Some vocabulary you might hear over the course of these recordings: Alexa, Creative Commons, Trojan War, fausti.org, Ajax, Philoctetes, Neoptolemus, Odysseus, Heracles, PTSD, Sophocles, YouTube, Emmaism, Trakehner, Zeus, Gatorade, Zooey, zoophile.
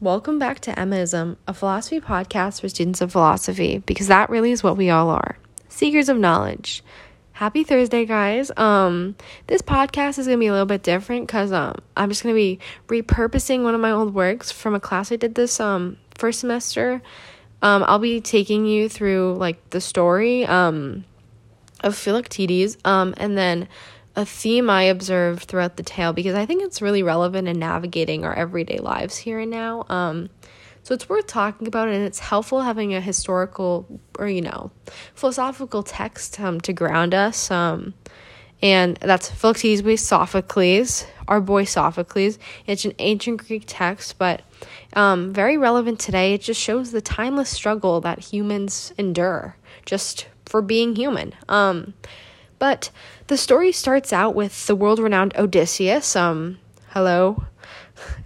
Welcome back to Emmaism, a philosophy podcast for students of philosophy, because that really is what we all are, seekers of knowledge. Happy Thursday, guys. This podcast is going to be a little bit different because I'm just going to be repurposing one of my old works from a class I did this first semester. I'll be taking you through like the story of Philoctetes and then a theme I observed throughout the tale, because I think it's really relevant in navigating our everyday lives here and now. So it's worth talking about, and it's helpful having a historical or, philosophical text to ground us. And that's Philoctetes by Sophocles, our boy Sophocles. It's an ancient Greek text, but very relevant today. It just shows the timeless struggle that humans endure just for being human. But the story starts out with the world-renowned Odysseus. Hello,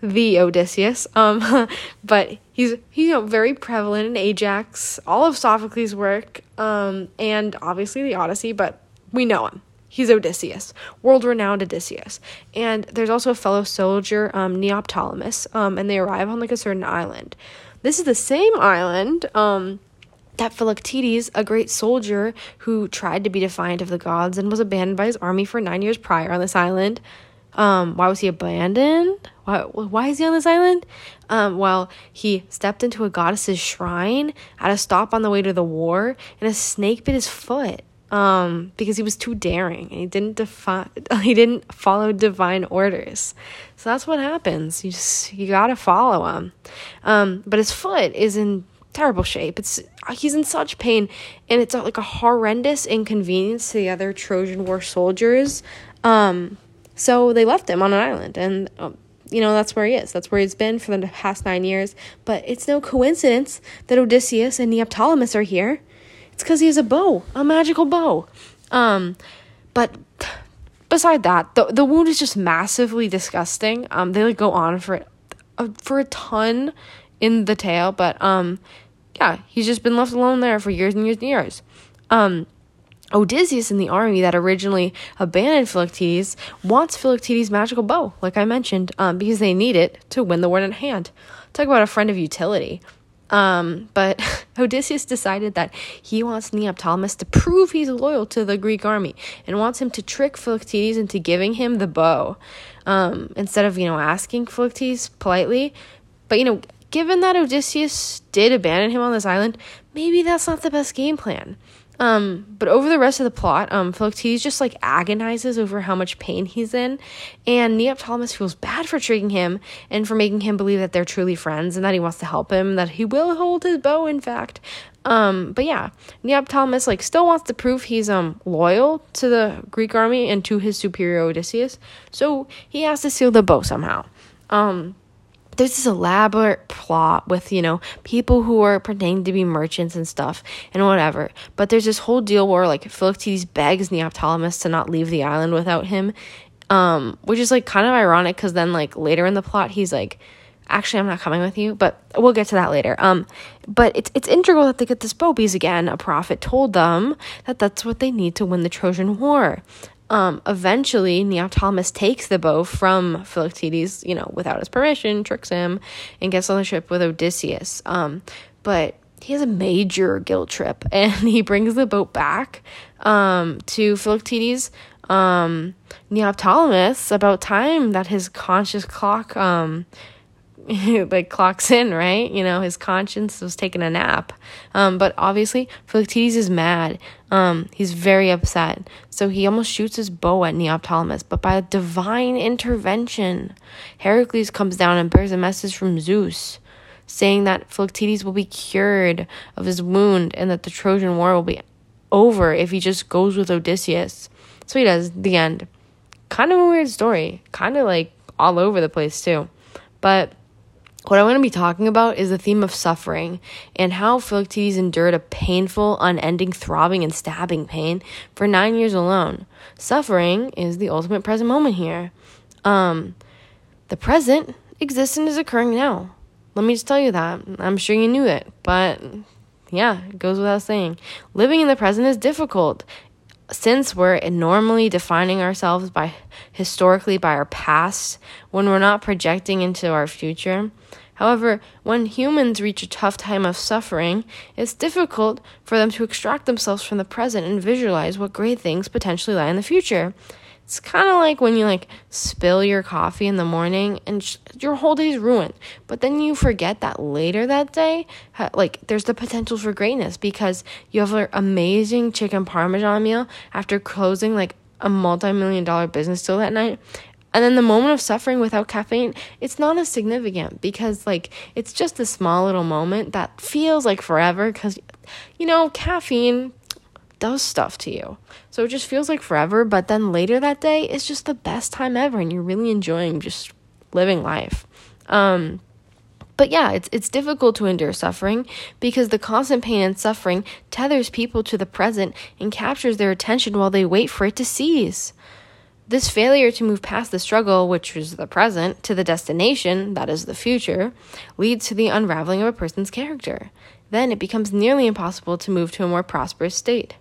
the Odysseus. But he's very prevalent in Ajax, all of Sophocles' work, and obviously the Odyssey. But we know him. He's Odysseus, world-renowned Odysseus. And there's also a fellow soldier, Neoptolemus, and they arrive on a certain island. This is the same island that Philoctetes, a great soldier who tried to be defiant of the gods and was abandoned by his army for 9 years prior on this island. Why was he abandoned? Why is he on this island? Well, he stepped into a goddess's shrine at a stop on the way to the war, and a snake bit his foot because he was too daring and he didn't follow divine orders. So that's what happens. You gotta follow him. But his foot is in terrible shape. He's in such pain, and it's a horrendous inconvenience to the other Trojan War soldiers, so they left him on an island, and that's where he is. That's where he's been for the past 9 years. But it's no coincidence that Odysseus and Neoptolemus are here. It's because he has a magical bow. But beside that, the wound is just massively disgusting. They go on for a ton in the tale, but he's just been left alone there for years and years and years. Odysseus and the army that originally abandoned Philoctetes wants Philoctetes' magical bow, like I mentioned, because they need it to win the war at hand. Talk about a friend of utility. But Odysseus decided that he wants Neoptolemus to prove he's loyal to the Greek army, and wants him to trick Philoctetes into giving him the bow, instead of, asking Philoctetes politely. But, given that Odysseus did abandon him on this island, maybe that's not the best game plan. But over the rest of the plot, Philoctetes just agonizes over how much pain he's in, and Neoptolemus feels bad for tricking him and for making him believe that they're truly friends and that he wants to help him, that he will hold his bow, in fact. But yeah, Neoptolemus still wants to prove he's loyal to the Greek army and to his superior Odysseus, so he has to steal the bow somehow. There's this elaborate plot with, people who are pretending to be merchants and stuff and whatever. But there's this whole deal where, Philoctetes begs Neoptolemus to not leave the island without him, which is, kind of ironic because then, later in the plot, he's like, actually, I'm not coming with you, but we'll get to that later. But it's integral that they get this bow because, again, a prophet told them that that's what they need to win the Trojan War. Eventually, Neoptolemus takes the bow from Philoctetes, without his permission, tricks him, and gets on the ship with Odysseus. But he has a major guilt trip, and he brings the boat back to Philoctetes. Neoptolemus, about time that his conscious clock clocks in, right? His conscience was taking a nap. But obviously Philoctetes is mad. He's very upset. So he almost shoots his bow at Neoptolemus, but by divine intervention, Heracles comes down and bears a message from Zeus saying that Philoctetes will be cured of his wound and that the Trojan War will be over if he just goes with Odysseus. So he does, the end. Kind of a weird story. Kind of all over the place too. But what I want to be talking about is the theme of suffering and how Philoctetes endured a painful, unending throbbing and stabbing pain for 9 years alone. Suffering is the ultimate present moment here. The present exists and is occurring now. Let me just tell you that. I'm sure you knew it, but yeah, it goes without saying. Living in the present is difficult, since we're normally defining ourselves by historically by our past when we're not projecting into our future. However, when humans reach a tough time of suffering, it's difficult for them to extract themselves from the present and visualize what great things potentially lie in the future. It's kind of like when you spill your coffee in the morning and your whole day's ruined. But then you forget that later that day, there's the potential for greatness because you have an amazing chicken parmesan meal after closing a multi-million-dollar business deal that night. And then the moment of suffering without caffeine, it's not as significant because it's just a small little moment that feels like forever because, caffeine does stuff to you. So it just feels like forever, but then later that day it's just the best time ever and you're really enjoying just living life. But yeah, it's difficult to endure suffering because the constant pain and suffering tethers people to the present and captures their attention while they wait for it to cease. This failure to move past the struggle, which is the present, to the destination, that is the future, leads to the unraveling of a person's character. Then it becomes nearly impossible to move to a more prosperous state.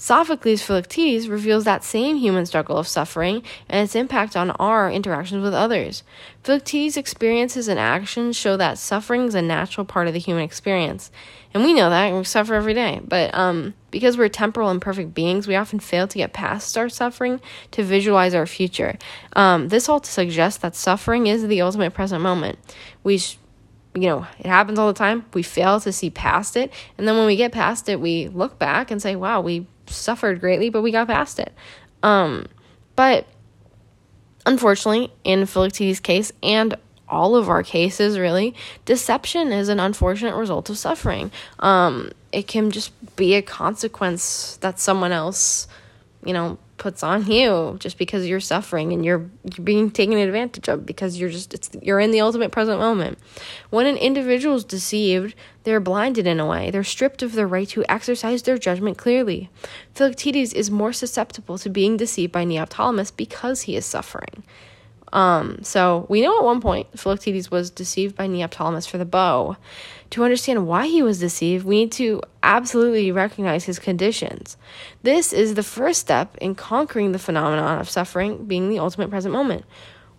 Sophocles' Philoctetes reveals that same human struggle of suffering and its impact on our interactions with others. Philoctetes' experiences and actions show that suffering is a natural part of the human experience. And we know that, and we suffer every day. But because we're temporal imperfect beings, we often fail to get past our suffering to visualize our future. This all suggests that suffering is the ultimate present moment. It happens all the time. We fail to see past it. And then when we get past it, we look back and say, wow, we suffered greatly, but we got past it. But unfortunately, in Philoctetes' case and all of our cases, really, deception is an unfortunate result of suffering. It can just be a consequence that someone else, puts on you just because you're suffering and you're being taken advantage of because you're in the ultimate present moment. When an individual is deceived, they're blinded in a way. They're stripped of their right to exercise their judgment clearly. Philoctetes is more susceptible to being deceived by Neoptolemus because he is suffering. So we know at one point Philoctetes was deceived by Neoptolemus for the bow. To understand why he was deceived, we need to absolutely recognize his conditions. This is the first step in conquering the phenomenon of suffering being the ultimate present moment.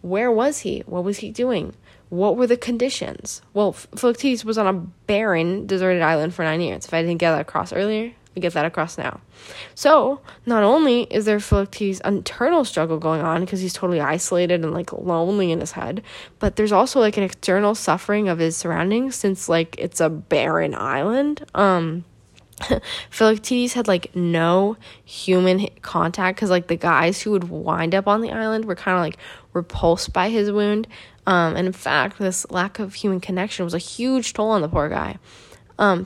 Where was he? What was he doing? What were the conditions? Well, Philoctetes was on a barren, deserted island for 9 years. If I didn't get that across earlier, I get that across now. So, not only is there Philoctetes' internal struggle going on because he's totally isolated and lonely in his head, but there's also an external suffering of his surroundings since it's a barren island. Philoctetes had no human contact because the guys who would wind up on the island were kind of repulsed by his wound. And in fact, this lack of human connection was a huge toll on the poor guy.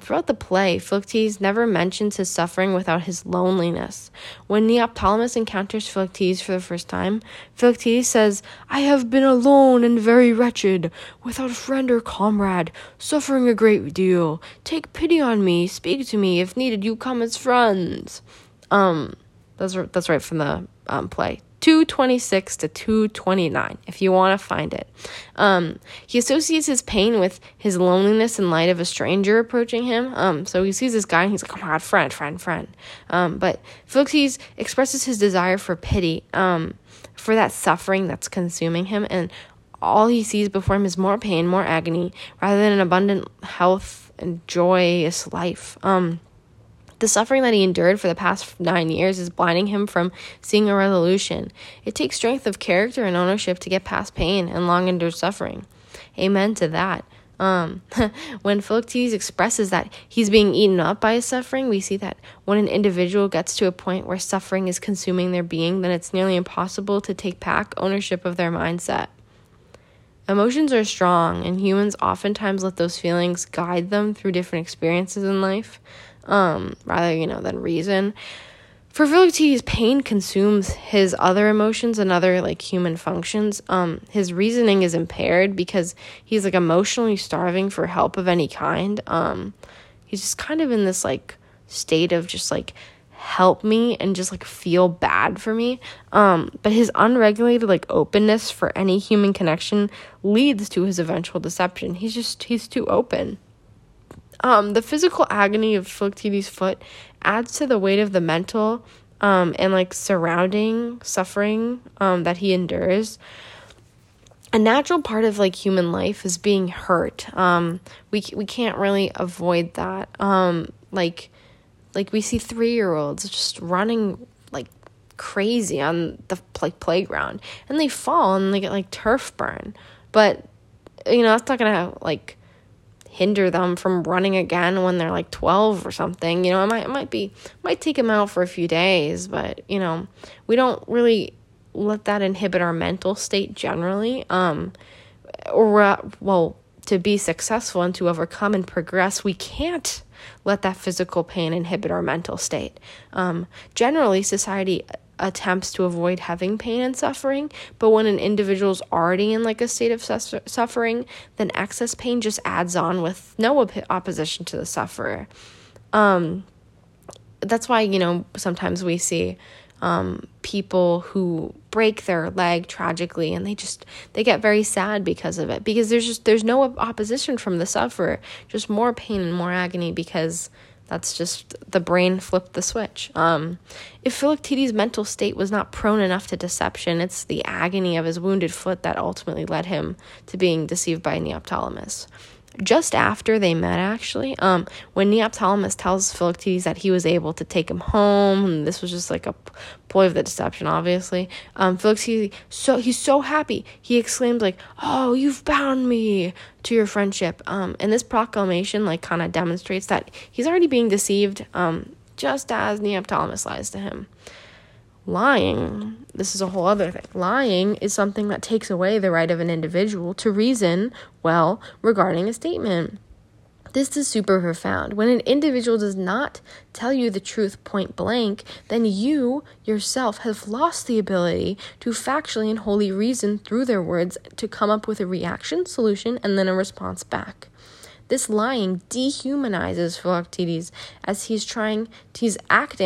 Throughout the play, Philoctetes never mentions his suffering without his loneliness. When Neoptolemus encounters Philoctetes for the first time, Philoctetes says, "I have been alone and very wretched, without friend or comrade, suffering a great deal. Take pity on me, speak to me, if needed you come as friends." That's right from the play. 226 to 229, if you want to find it. He associates his pain with his loneliness in light of a stranger approaching him. So he sees this guy and he's like, "Oh my God, friend. But Philoctetes expresses his desire for pity, for that suffering that's consuming him. And all he sees before him is more pain, more agony, rather than an abundant health and joyous life. The suffering that he endured for the past 9 years is blinding him from seeing a resolution. It takes strength of character and ownership to get past pain and long-endured suffering. Amen to that. When Philoctetes expresses that he's being eaten up by his suffering, we see that when an individual gets to a point where suffering is consuming their being, then it's nearly impossible to take back ownership of their mindset. Emotions are strong, and humans oftentimes let those feelings guide them through different experiences in life. Rather than reason. For Philoctetes, pain consumes his other emotions and other human functions. His reasoning is impaired because he's emotionally starving for help of any kind. He's just kind of in this state of just help me and just feel bad for me. But his unregulated openness for any human connection leads to his eventual deception. He's too open. The physical agony of Philoctetes' foot adds to the weight of the mental and surrounding suffering that he endures. a natural part of like human life is being hurt. We can't really avoid that. Like we see 3-year-olds just running like crazy on the playground, and they fall and they get like turf burn. But you know that's not gonna like hinder them from running again when they're like 12 or something. You know, it might take them out for a few days, but you know we don't really let that inhibit our mental state generally, or to be successful and to overcome and progress, we can't let that physical pain inhibit our mental state. Generally, society attempts to avoid having pain and suffering, but when an individual's already in like a state of suffering, then excess pain just adds on with no opposition to the sufferer. That's why, you know, sometimes we see people who break their leg tragically, and they get very sad because of it, because there's no opposition from the sufferer, just more pain and more agony, because that's just the brain flipped the switch. If Philoctetes' mental state was not prone enough to deception, it's the agony of his wounded foot that ultimately led him to being deceived by Neoptolemus. Just after they met, actually, when Neoptolemus tells Philoctetes that he was able to take him home, and this was just like a ploy of the deception, obviously, Philoctetes, he's so happy. He exclaims like, "Oh, you've bound me to your friendship." And this proclamation like kind of demonstrates that he's already being deceived, just as Neoptolemus lies to him. Lying, this is a whole other thing. Lying is something that takes away the right of an individual to reason well regarding a statement. This is super profound. When an individual does not tell you the truth point blank, then you yourself have lost the ability to factually and wholly reason through their words to come up with a reaction, solution, and then a response back. This lying dehumanizes Philoctetes as he's trying to act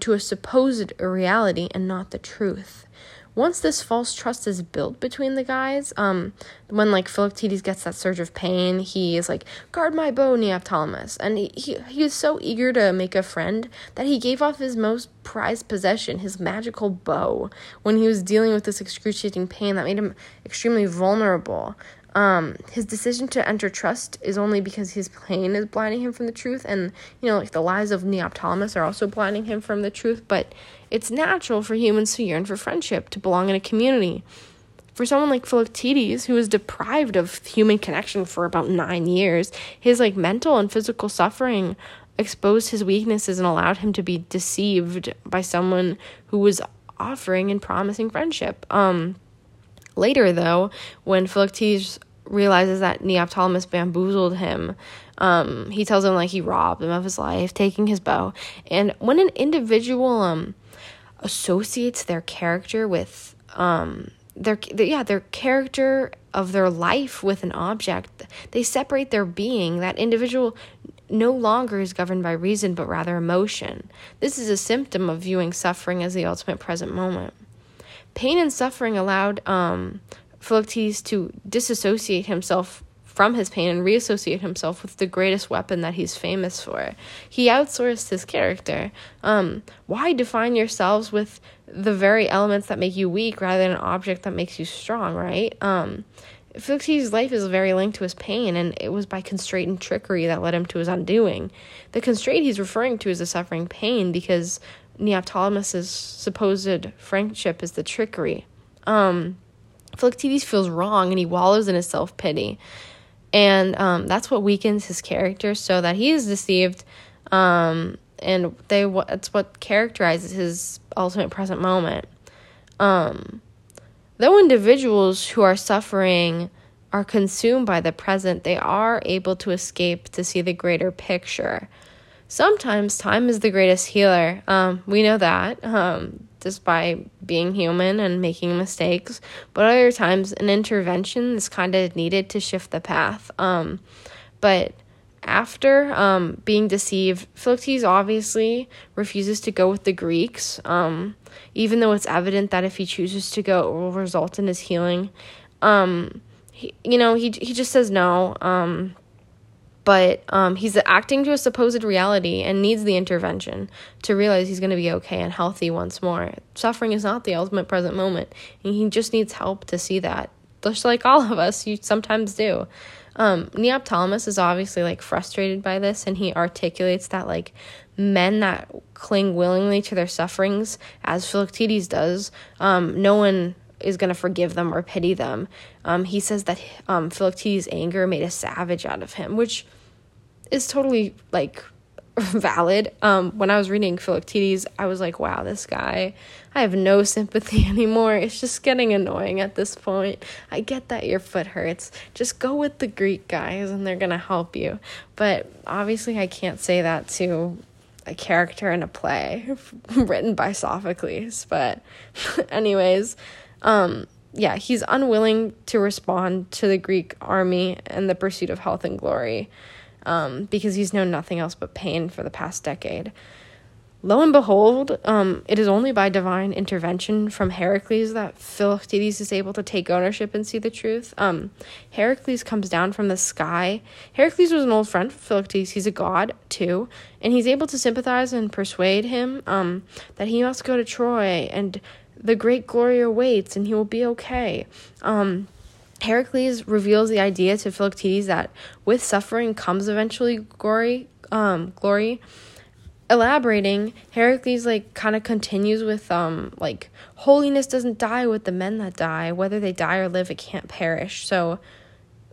to a supposed reality and not the truth. Once this false trust is built between the guys, when like Philoctetes gets that surge of pain, he is like, "Guard my bow, Neoptolemus," and he was so eager to make a friend that he gave off his most prized possession, his magical bow, when he was dealing with this excruciating pain that made him extremely vulnerable. His decision to enter trust is only because his pain is blinding him from the truth, and, you know, like the lies of Neoptolemus are also blinding him from the truth, but it's natural for humans to yearn for friendship, to belong in a community. For someone like Philoctetes, who was deprived of human connection for about 9 years, his, like, mental and physical suffering exposed his weaknesses and allowed him to be deceived by someone who was offering and promising friendship. Later, though, when Philoctetes realizes that Neoptolemus bamboozled him, he tells him like he robbed him of his life, taking his bow. And when an individual associates their character with their character of their life with an object, they separate their being. That individual no longer is governed by reason, but rather emotion. This is a symptom of viewing suffering as the ultimate present moment. Pain and suffering allowed Philoctetes to disassociate himself from his pain and reassociate himself with the greatest weapon that he's famous for. He outsourced his character. Why define yourselves with the very elements that make you weak rather than an object that makes you strong, right? Philoctetes' life is very linked to his pain, and it was by constraint and trickery that led him to his undoing. The constraint he's referring to is the suffering pain, because Neoptolemus's supposed friendship is the trickery. Philoctetes feels wrong, and he wallows in his self-pity, and that's what weakens his character, so that he is deceived, and that's what characterizes his ultimate present moment. Though individuals who are suffering are consumed by the present, they are able to escape to see the greater picture. Sometimes time is the greatest healer. We know that just by being human and making mistakes. But other times, an intervention is kind of needed to shift the path. But after being deceived, Philoctetes obviously refuses to go with the Greeks, even though it's evident that if he chooses to go, it will result in his healing. He just says no. but he's acting to a supposed reality and needs the intervention to realize he's going to be okay and healthy once more. Suffering is not the ultimate present moment, and he just needs help to see that, just like all of us, you sometimes do. Neoptolemus is obviously, frustrated by this, and he articulates that, men that cling willingly to their sufferings, as Philoctetes does, no one is going to forgive them or pity them. He says that Philoctetes' anger made a savage out of him, which is totally, valid. When I was reading Philoctetes, I was like, wow, this guy, I have no sympathy anymore. It's just getting annoying at this point. I get that your foot hurts. Just go with the Greek guys and they're going to help you. But obviously I can't say that to a character in a play written by Sophocles. But anyways, he's unwilling to respond to the Greek army and the pursuit of health and glory. Because he's known nothing else but pain for the past decade. Lo and behold, it is only by divine intervention from Heracles that Philoctetes is able to take ownership and see the truth. Heracles comes down from the sky. Heracles was an old friend of Philoctetes. He's a god, too. And he's able to sympathize and persuade him that he must go to Troy and the great glory awaits and he will be okay. Heracles reveals the idea to Philoctetes that with suffering comes eventually glory. Elaborating, Heracles continues with holiness doesn't die with the men that die, whether they die or live it can't perish. So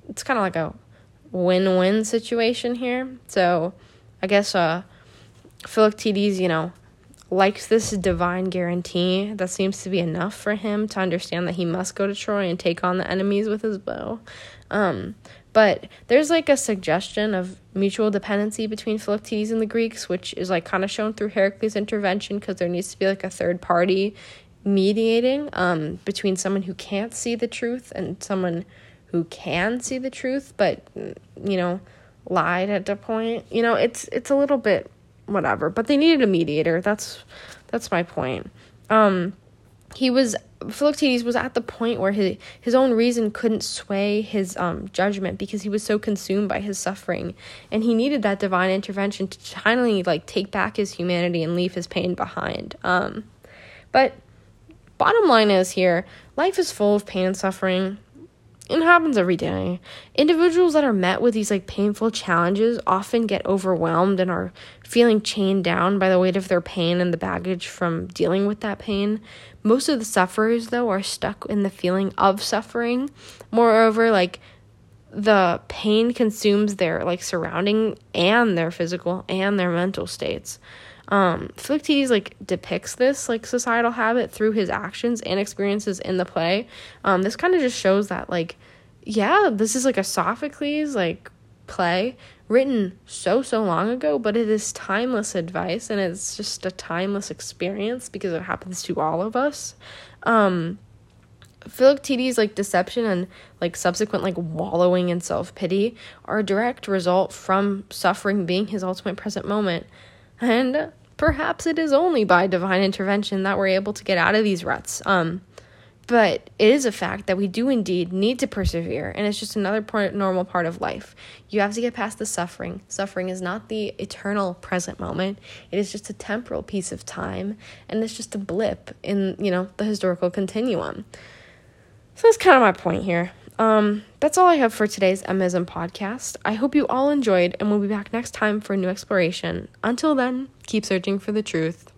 it's kind of like a win-win situation here. So I guess Philoctetes, likes this divine guarantee that seems to be enough for him to understand that he must go to Troy and take on the enemies with his bow. But there's a suggestion of mutual dependency between Philoctetes and the Greeks, which is kind of shown through Heracles' intervention, because there needs to be a third party mediating between someone who can't see the truth and someone who can see the truth, but lied at the point. It's a little bit whatever, but they needed a mediator. That's my point. Philoctetes was at the point where his own reason couldn't sway his judgment because he was so consumed by his suffering, and he needed that divine intervention to finally take back his humanity and leave his pain behind. But bottom line is here, life is full of pain and suffering. It happens every day. Individuals that are met with these painful challenges often get overwhelmed and are feeling chained down by the weight of their pain and the baggage from dealing with that pain. Most of the sufferers, though, are stuck in the feeling of suffering. Moreover, the pain consumes their surrounding and their physical and their mental states. Philoctetes depicts this societal habit through his actions and experiences in the play. This kind of just shows that this is a Sophocles play written so long ago, but it is timeless advice and it's just a timeless experience because it happens to all of us. Philoctetes deception and subsequent wallowing in self-pity are a direct result from suffering being his ultimate present moment. And perhaps it is only by divine intervention that we're able to get out of these ruts. But it is a fact that we do indeed need to persevere, and it's just another normal part of life. You have to get past the suffering. Suffering is not the eternal present moment. It is just a temporal piece of time, and it's just a blip in, the historical continuum. So that's kind of my point here. That's all I have for today's Emmaism podcast. I hope you all enjoyed, and we'll be back next time for a new exploration. Until then, keep searching for the truth.